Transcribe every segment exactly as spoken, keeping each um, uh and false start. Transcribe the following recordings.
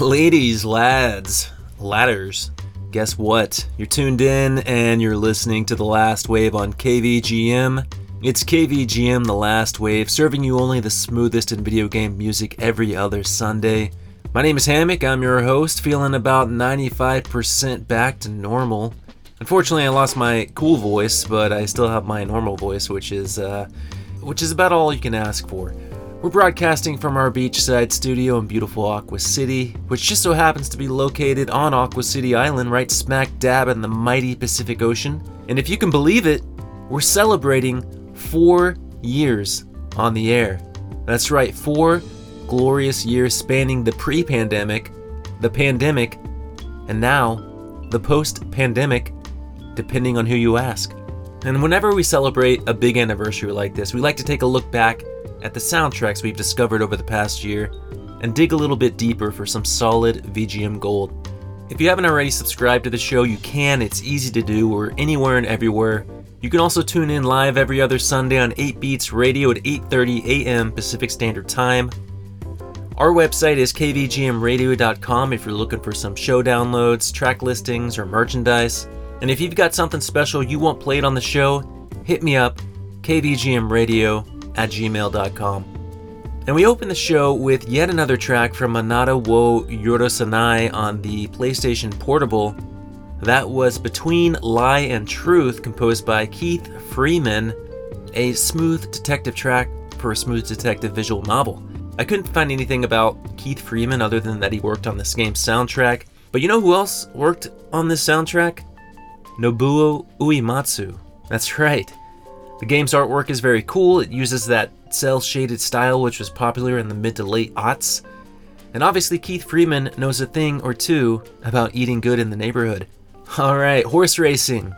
Ladies, lads, ladders, guess what? You're tuned in and you're listening to The Last Wave on K V G M. It's K V G M The Last Wave, serving you only the smoothest in video game music every other Sunday. My name is Hammock, I'm your host, feeling about ninety-five percent back to normal. Unfortunately, I lost my cool voice, but I still have my normal voice, which is, uh, which is about all you can ask for. We're broadcasting from our beachside studio in beautiful Aqua City, which just so happens to be located on Aqua City Island, right smack dab in the mighty Pacific Ocean. And if you can believe it, we're celebrating four years on the air. That's right, four glorious years spanning the pre-pandemic, the pandemic, and now the post-pandemic, depending on who you ask. And whenever we celebrate a big anniversary like this, we like to take a look back at the soundtracks we've discovered over the past year and dig a little bit deeper for some solid V G M gold. If you haven't already subscribed to the show, you can. It's easy to do. We're anywhere and everywhere. You can also tune in live every other Sunday on eight Beats Radio at eight thirty a.m. Pacific Standard Time. Our website is k v g m radio dot com if you're looking for some show downloads, track listings, or merchandise. And if you've got something special you want played on the show, hit me up, k v g m radio at gmail dot com. And we open the show with yet another track from Manada Wo Yorosanai on the PlayStation Portable. That was Between Lie and Truth, composed by Keith Freeman, a smooth detective track for a smooth detective visual novel. I couldn't find anything about Keith Freeman other than that he worked on this game's soundtrack, but you know who else worked on this soundtrack? Nobuo Uematsu. That's right. The game's artwork is very cool. It uses that cel-shaded style which was popular in the mid to late aughts. And obviously Keith Freeman knows a thing or two about eating good in the neighborhood. Alright, horse racing.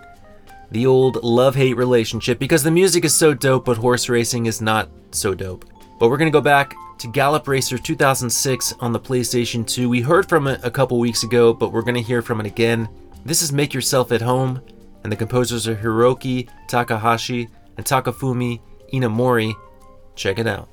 The old love-hate relationship, because the music is so dope, but horse racing is not so dope. But we're going to go back to Gallop Racer two thousand six on the PlayStation two. We heard from it a couple weeks ago, but we're going to hear from it again. This is Make Yourself at Home, and the composers are Hiroki Takahashi and Takafumi Inamori. Check it out.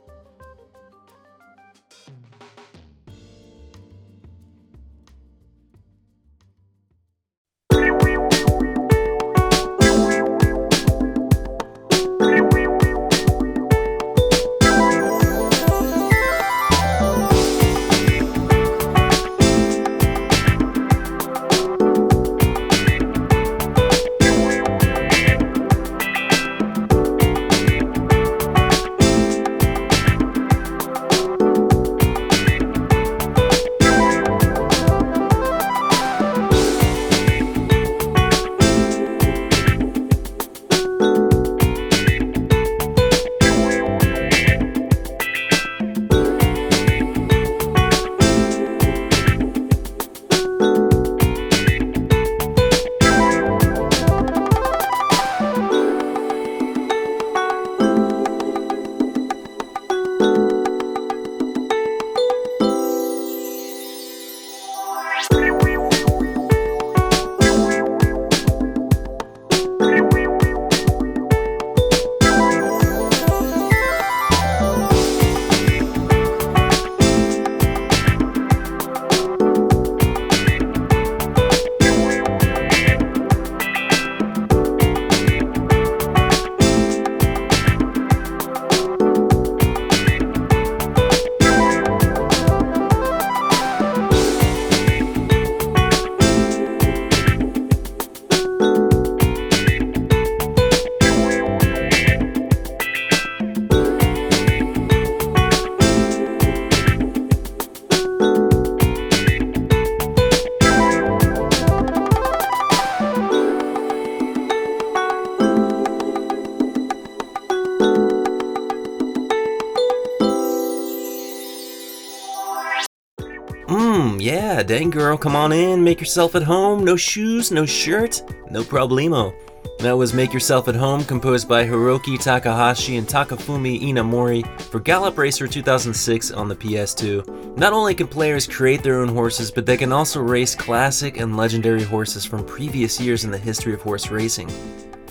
Dang girl, come on in, make yourself at home, no shoes, no shirt, no problemo. That was Make Yourself at Home, composed by Hiroki Takahashi and Takafumi Inamori for Gallop Racer two thousand six on the P S two. Not only can players create their own horses, but they can also race classic and legendary horses from previous years in the history of horse racing.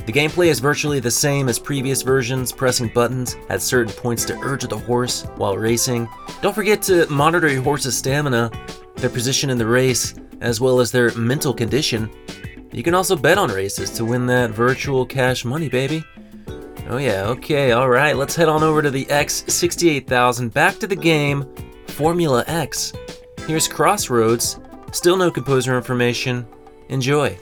The gameplay is virtually the same as previous versions, pressing buttons at certain points to urge the horse while racing. Don't forget to monitor your horse's stamina, their position in the race, as well as their mental condition. You can also bet on races to win that virtual cash money, baby. Oh yeah, okay, alright, let's head on over to the X sixty-eight thousand, back to the game, Formula X. Here's Crossroads, still no composer information, enjoy.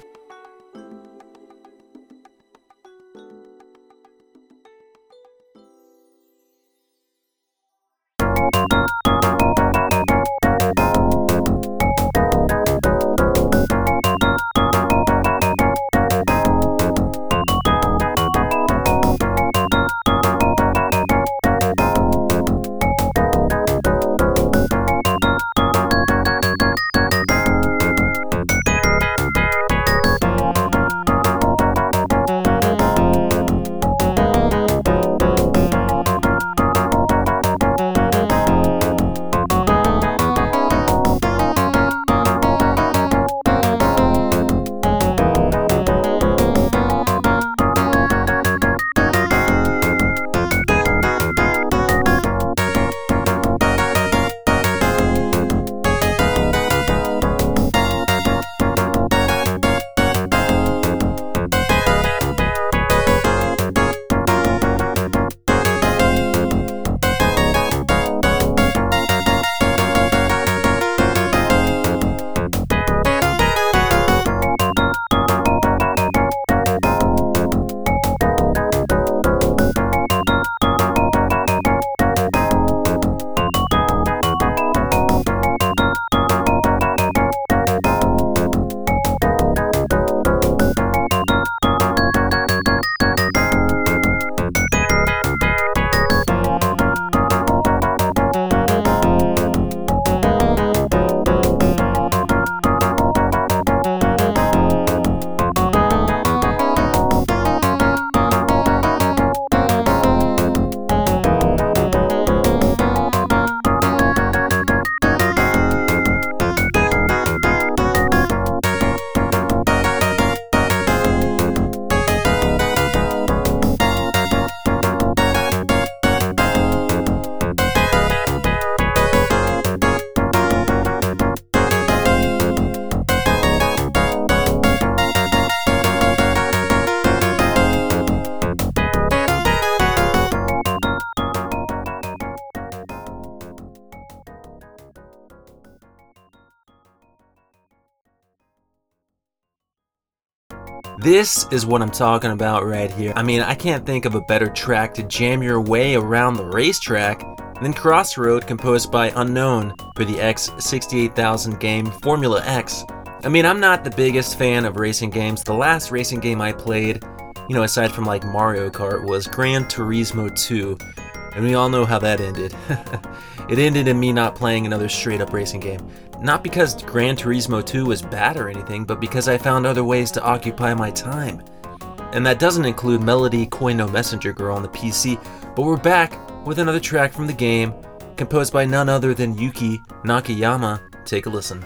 This is what I'm talking about right here. I mean, I can't think of a better track to jam your way around the racetrack than Crossroad, composed by Unknown for the X sixty-eight thousand game Formula X. I mean, I'm not the biggest fan of racing games. The last racing game I played, you know, aside from like Mario Kart, was Gran Turismo two. And we all know how that ended. It ended in me not playing another straight-up racing game. Not because Gran Turismo two was bad or anything, but because I found other ways to occupy my time. And that doesn't include Melody Koino Messenger Girl on the P C, but we're back with another track from the game, composed by none other than Yuki Nakayama. Take a listen.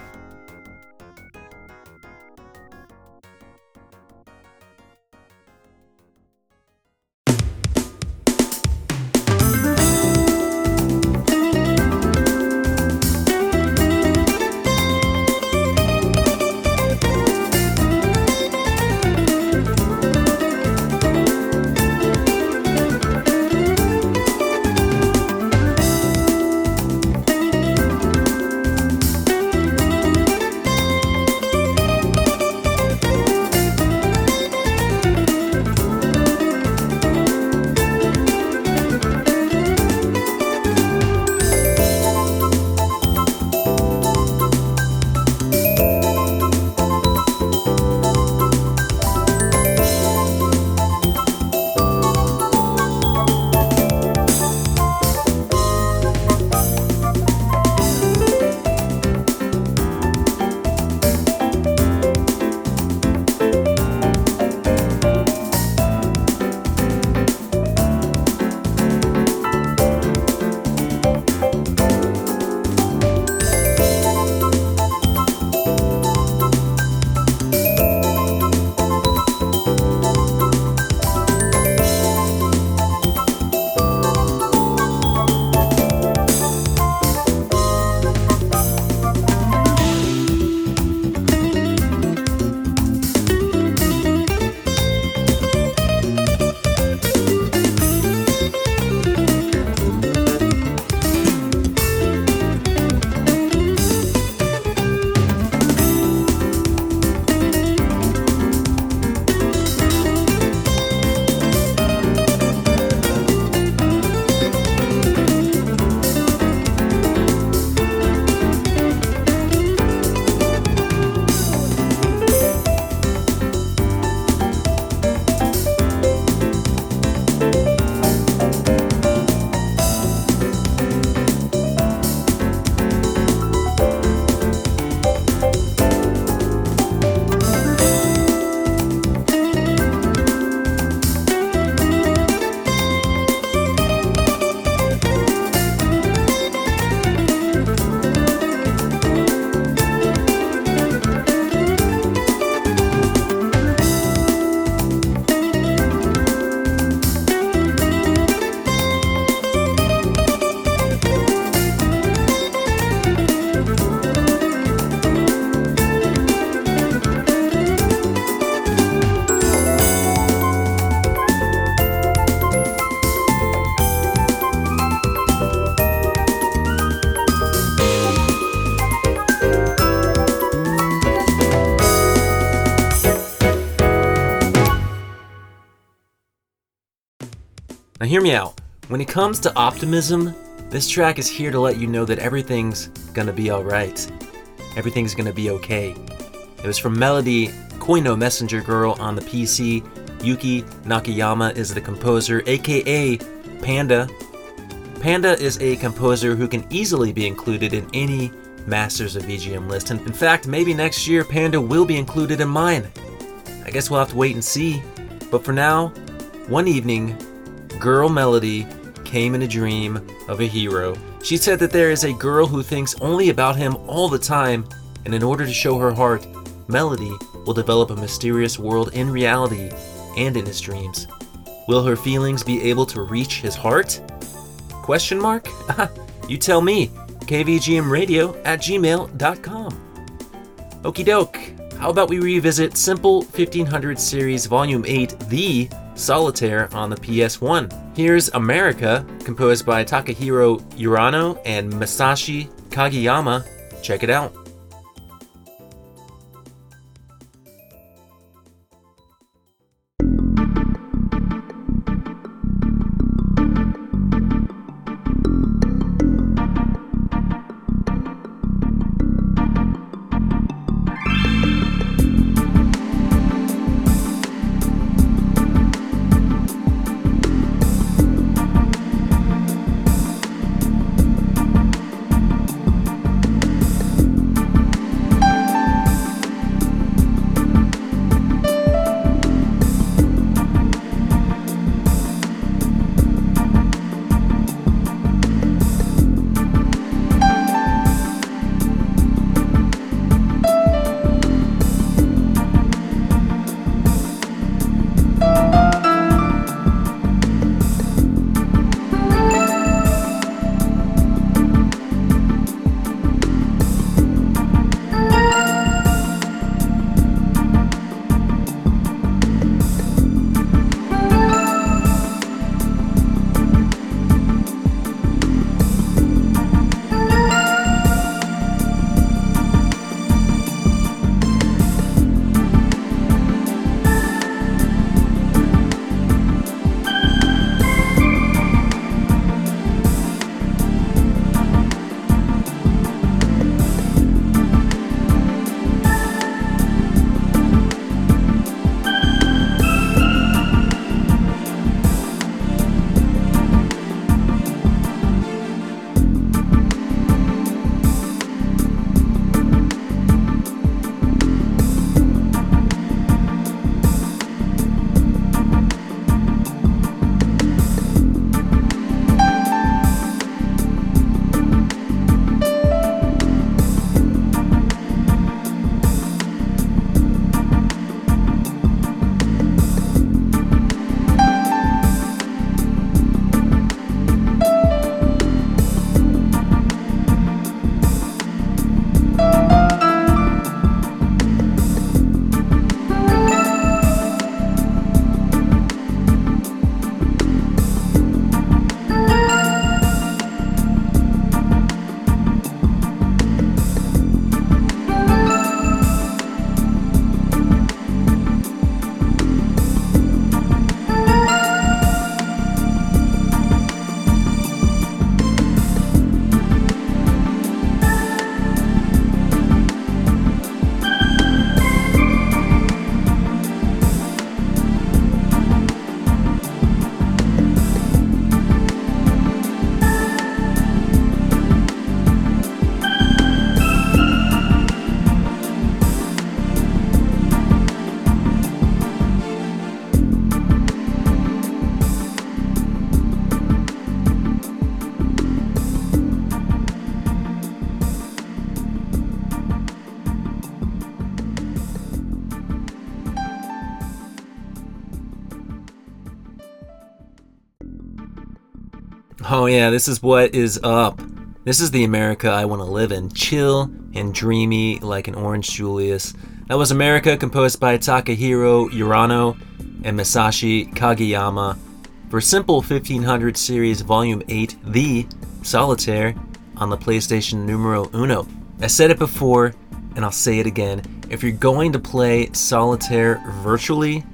Now hear me out. When it comes to optimism, this track is here to let you know that everything's gonna be alright. Everything's gonna be okay. It was from Melody Koino Messenger Girl on the P C. Yuki Nakayama is the composer, aka Panda. Panda is a composer who can easily be included in any Masters of V G M list, and in fact, maybe next year Panda will be included in mine. I guess we'll have to wait and see, but for now, one evening, Girl Melody came in a dream of a hero. She said that there is a girl who thinks only about him all the time, and in order to show her heart, Melody will develop a mysterious world in reality and in his dreams. Will her feelings be able to reach his heart? Question mark? You tell me. K V G M radio at gmail dot com. Okie doke. How about we revisit Simple fifteen hundred Series Volume eight, The Solitaire on the P S one. Here's America, composed by Takahiro Urano and Masashi Kagiyama. Check it out. Oh yeah, this is what is up. This is the America I want to live in. Chill and dreamy like an Orange Julius. That was America, composed by Takahiro Urano and Masashi Kagiyama for Simple fifteen hundred Series Volume eight, The Solitaire on the PlayStation Numero Uno. I said it before and I'll say it again. If you're going to play Solitaire virtually,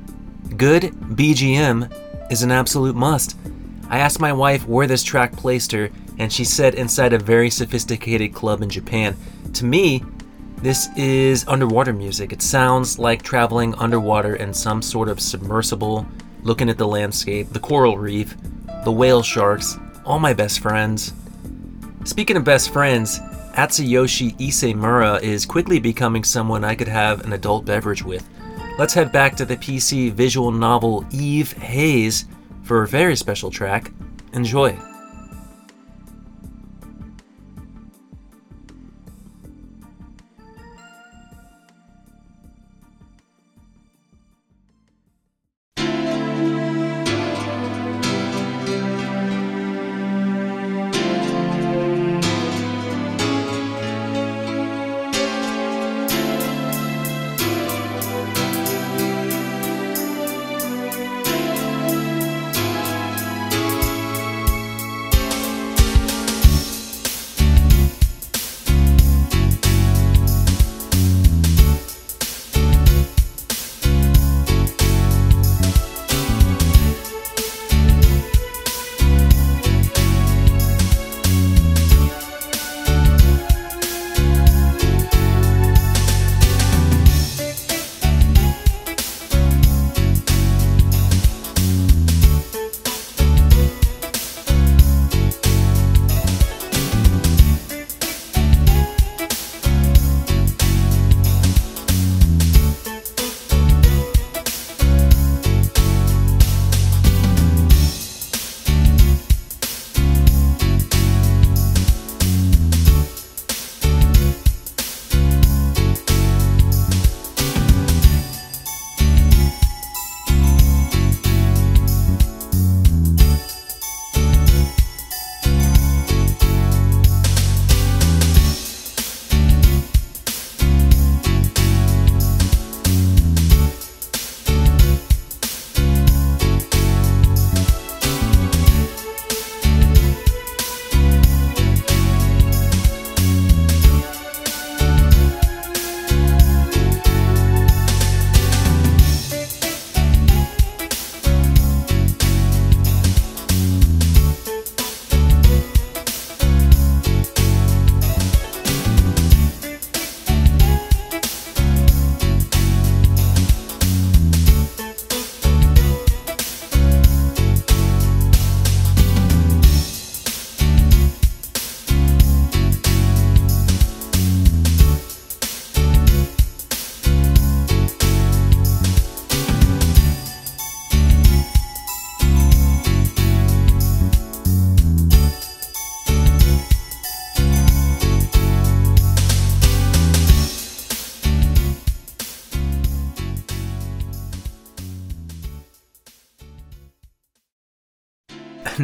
good B G M is an absolute must. I asked my wife where this track placed her, and she said inside a very sophisticated club in Japan. To me, this is underwater music. It sounds like traveling underwater in some sort of submersible, looking at the landscape, the coral reef, the whale sharks, all my best friends. Speaking of best friends, Atsuyoshi Isemura is quickly becoming someone I could have an adult beverage with. Let's head back to the P C visual novel Eve Hayes for a very special track. Enjoy.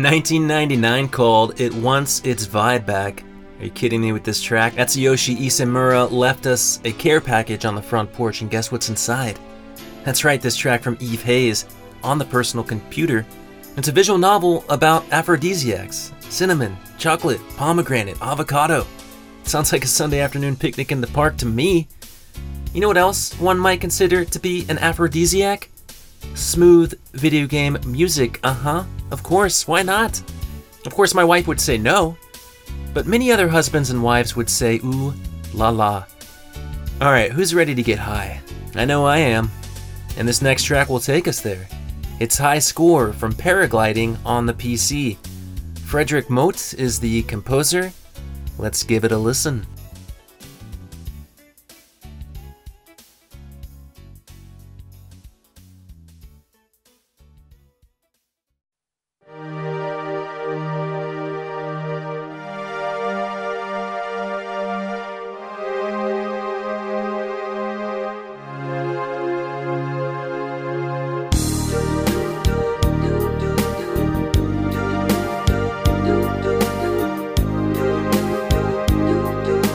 nineteen ninety-nine called, it wants its vibe back. Are you kidding me with this track? Atsuyoshi Isemura left us a care package on the front porch, and guess what's inside? That's right, this track from Eve Hayes, On the Personal Computer. It's a visual novel about aphrodisiacs, cinnamon, chocolate, pomegranate, avocado. Sounds like a Sunday afternoon picnic in the park to me. You know what else one might consider to be an aphrodisiac? Smooth video game music, uh-huh. Of course, why not? Of course, my wife would say no, but many other husbands and wives would say, ooh, la la. All right, who's ready to get high? I know I am, and this next track will take us there. It's High Score from Paragliding on the P C. Frederik Motz is the composer. Let's give it a listen. Thank you.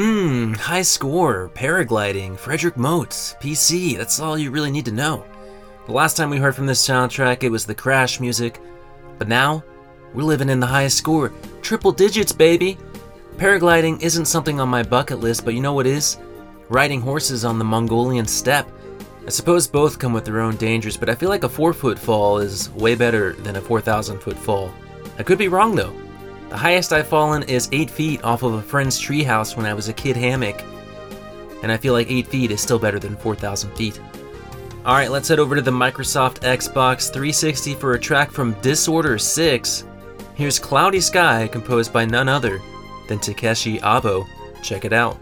Hmm, high score, paragliding, Frederik Motz, P C, that's all you really need to know. The last time we heard from this soundtrack, it was the crash music, but now, we're living in the high score. Triple digits, baby! Paragliding isn't something on my bucket list, but you know what is? Riding horses on the Mongolian steppe. I suppose both come with their own dangers, but I feel like a four-foot fall is way better than a four thousand foot fall. I could be wrong, though. The highest I've fallen is eight feet off of a friend's treehouse when I was a kid hammock, and I feel like eight feet is still better than four thousand feet. Alright, let's head over to the Microsoft Xbox three sixty for a track from Disorder six. Here's Cloudy Sky, composed by none other than Takeshi Abo. Check it out.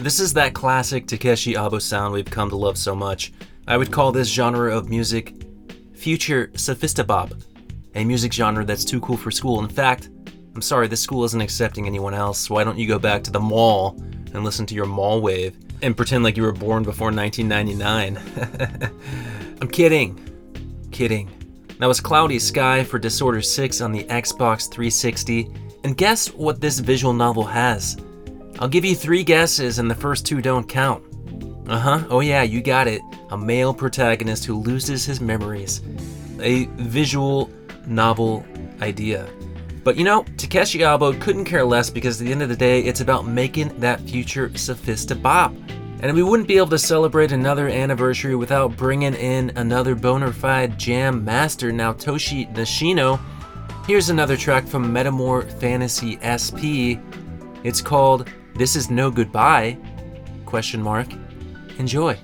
This is that classic Takeshi Abo sound we've come to love so much. I would call this genre of music future sophistibop, a music genre that's too cool for school. In fact, I'm sorry, this school isn't accepting anyone else, so why don't you go back to the mall and listen to your mall wave and pretend like you were born before nineteen ninety-nine. I'm kidding, kidding. That was Cloudy Sky for Disorder six on the Xbox three sixty. And guess what this visual novel has? I'll give you three guesses and the first two don't count. Uh-huh, oh yeah, you got it. A male protagonist who loses his memories. A visual novel idea. But you know, Takeshi Abo couldn't care less, because at the end of the day, it's about making that future sophistibop. And we wouldn't be able to celebrate another anniversary without bringing in another bona fide jam master, Naotoshi Nishino. Here's another track from Metamore Fantasy S P. It's called This Is No Goodbye? Question mark. Enjoy.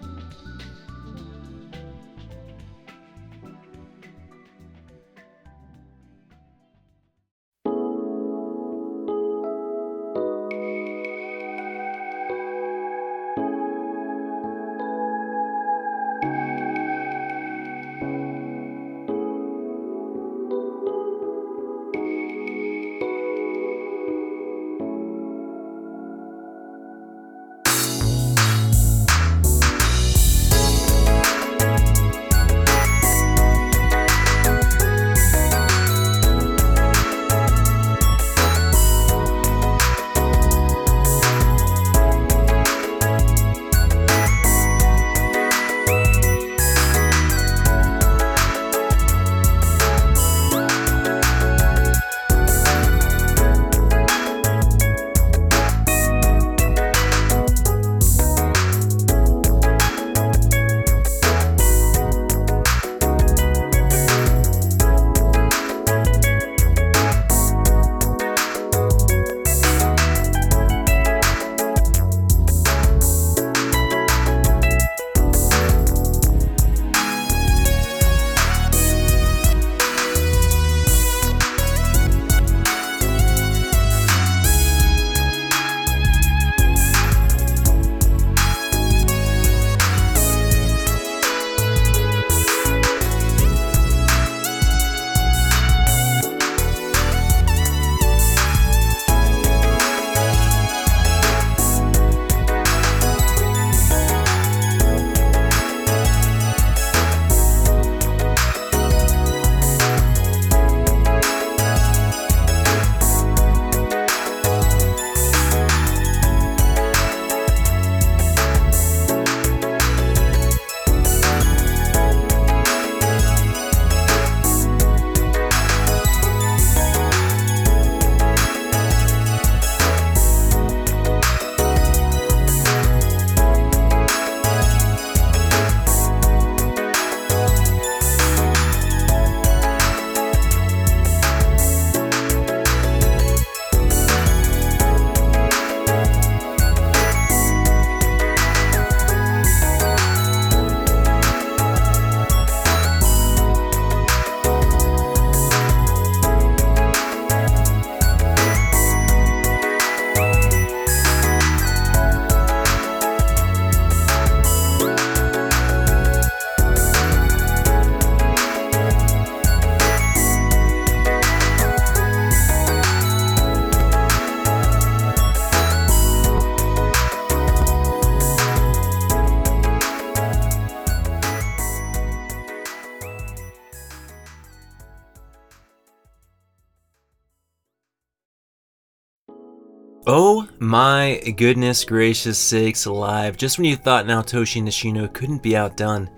Oh my goodness gracious sakes alive, just when you thought Naotoshi Nishino couldn't be outdone,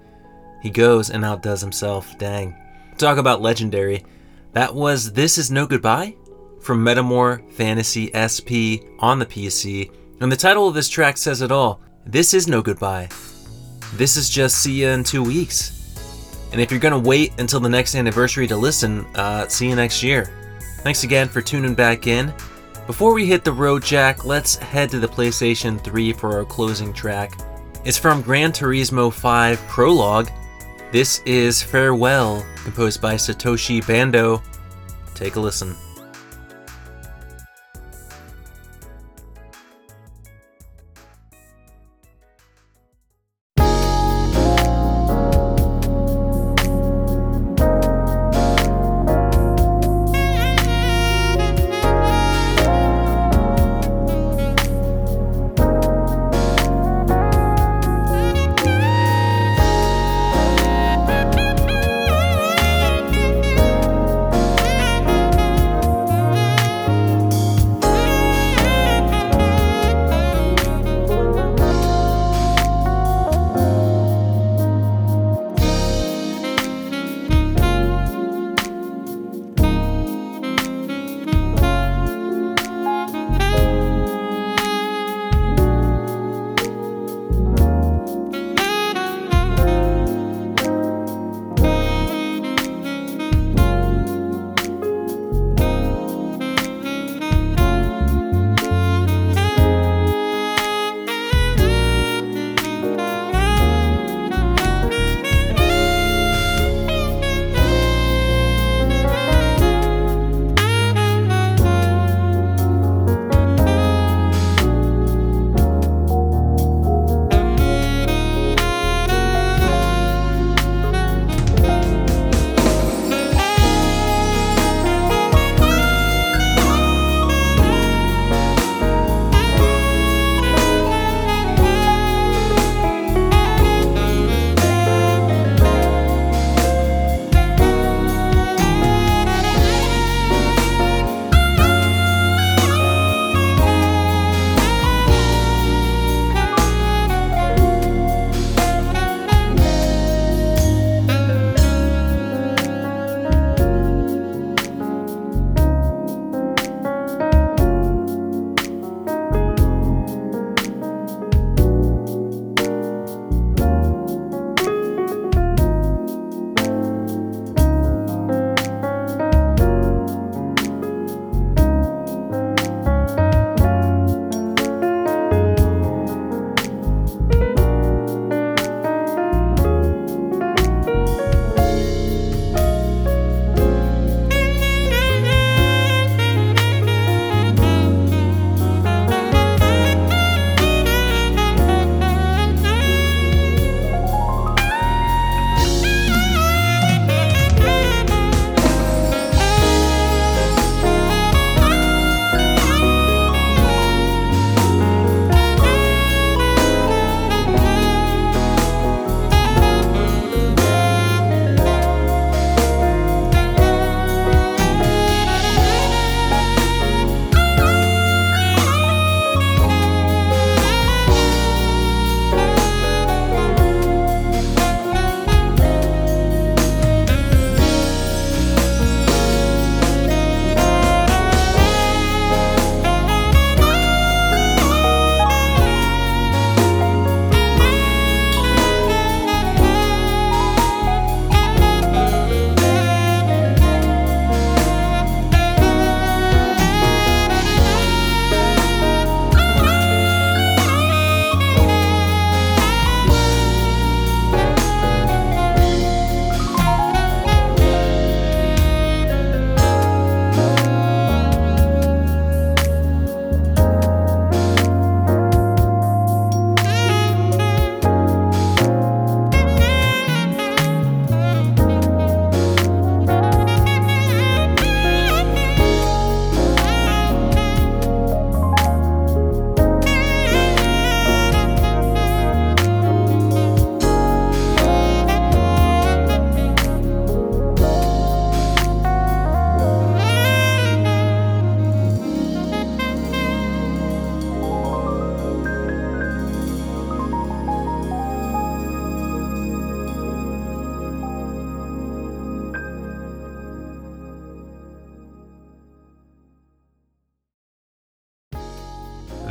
he goes and outdoes himself, dang. Talk about legendary. That was This Is No Goodbye from Metamore Fantasy S P on the P C, and the title of this track says it all. This is no goodbye. This is just see ya in two weeks. And if you're gonna wait until the next anniversary to listen, uh, see you next year. Thanks again for tuning back in. Before we hit the road, Jack, let's head to the PlayStation three for our closing track. It's from Gran Turismo five Prologue. This is Farewell, composed by Satoshi Bando. Take a listen.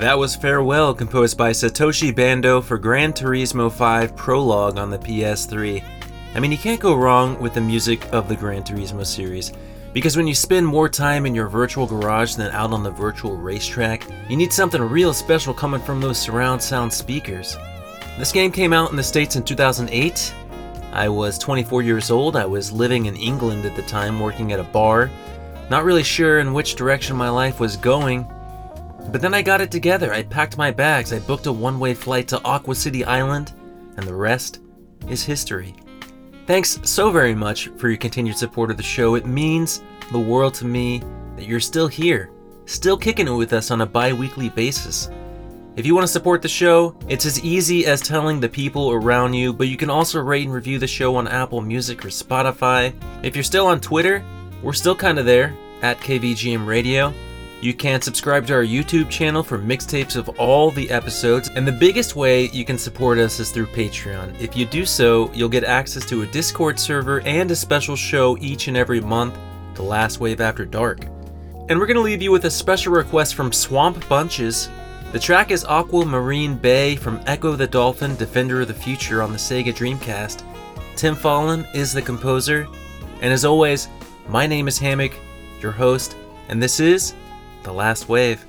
That was Farewell, composed by Satoshi Bando for Gran Turismo five Prologue on the P S three. I mean, you can't go wrong with the music of the Gran Turismo series, because when you spend more time in your virtual garage than out on the virtual racetrack, you need something real special coming from those surround sound speakers. This game came out in the States in two thousand eight. I was twenty-four years old. I was living in England at the time, working at a bar, not really sure in which direction my life was going. But then I got it together. I packed my bags, I booked a one-way flight to Aqua City Island, and the rest is history. Thanks so very much for your continued support of the show. It means the world to me that you're still here, still kicking it with us on a bi-weekly basis. If you want to support the show, it's as easy as telling the people around you, but you can also rate and review the show on Apple Music or Spotify. If you're still on Twitter, we're still kind of there, at K V G M Radio. You can subscribe to our YouTube channel for mixtapes of all the episodes, and the biggest way you can support us is through Patreon. If you do so, you'll get access to a Discord server and a special show each and every month, The Last Wave After Dark. And we're going to leave you with a special request from Swamp Bunches. The track is Aquamarine Bay from Ecco the Dolphin Defender of the Future on the Sega Dreamcast. Tim Fallin is the composer, and as always, my name is Hammock, your host, and this is The Last Wave.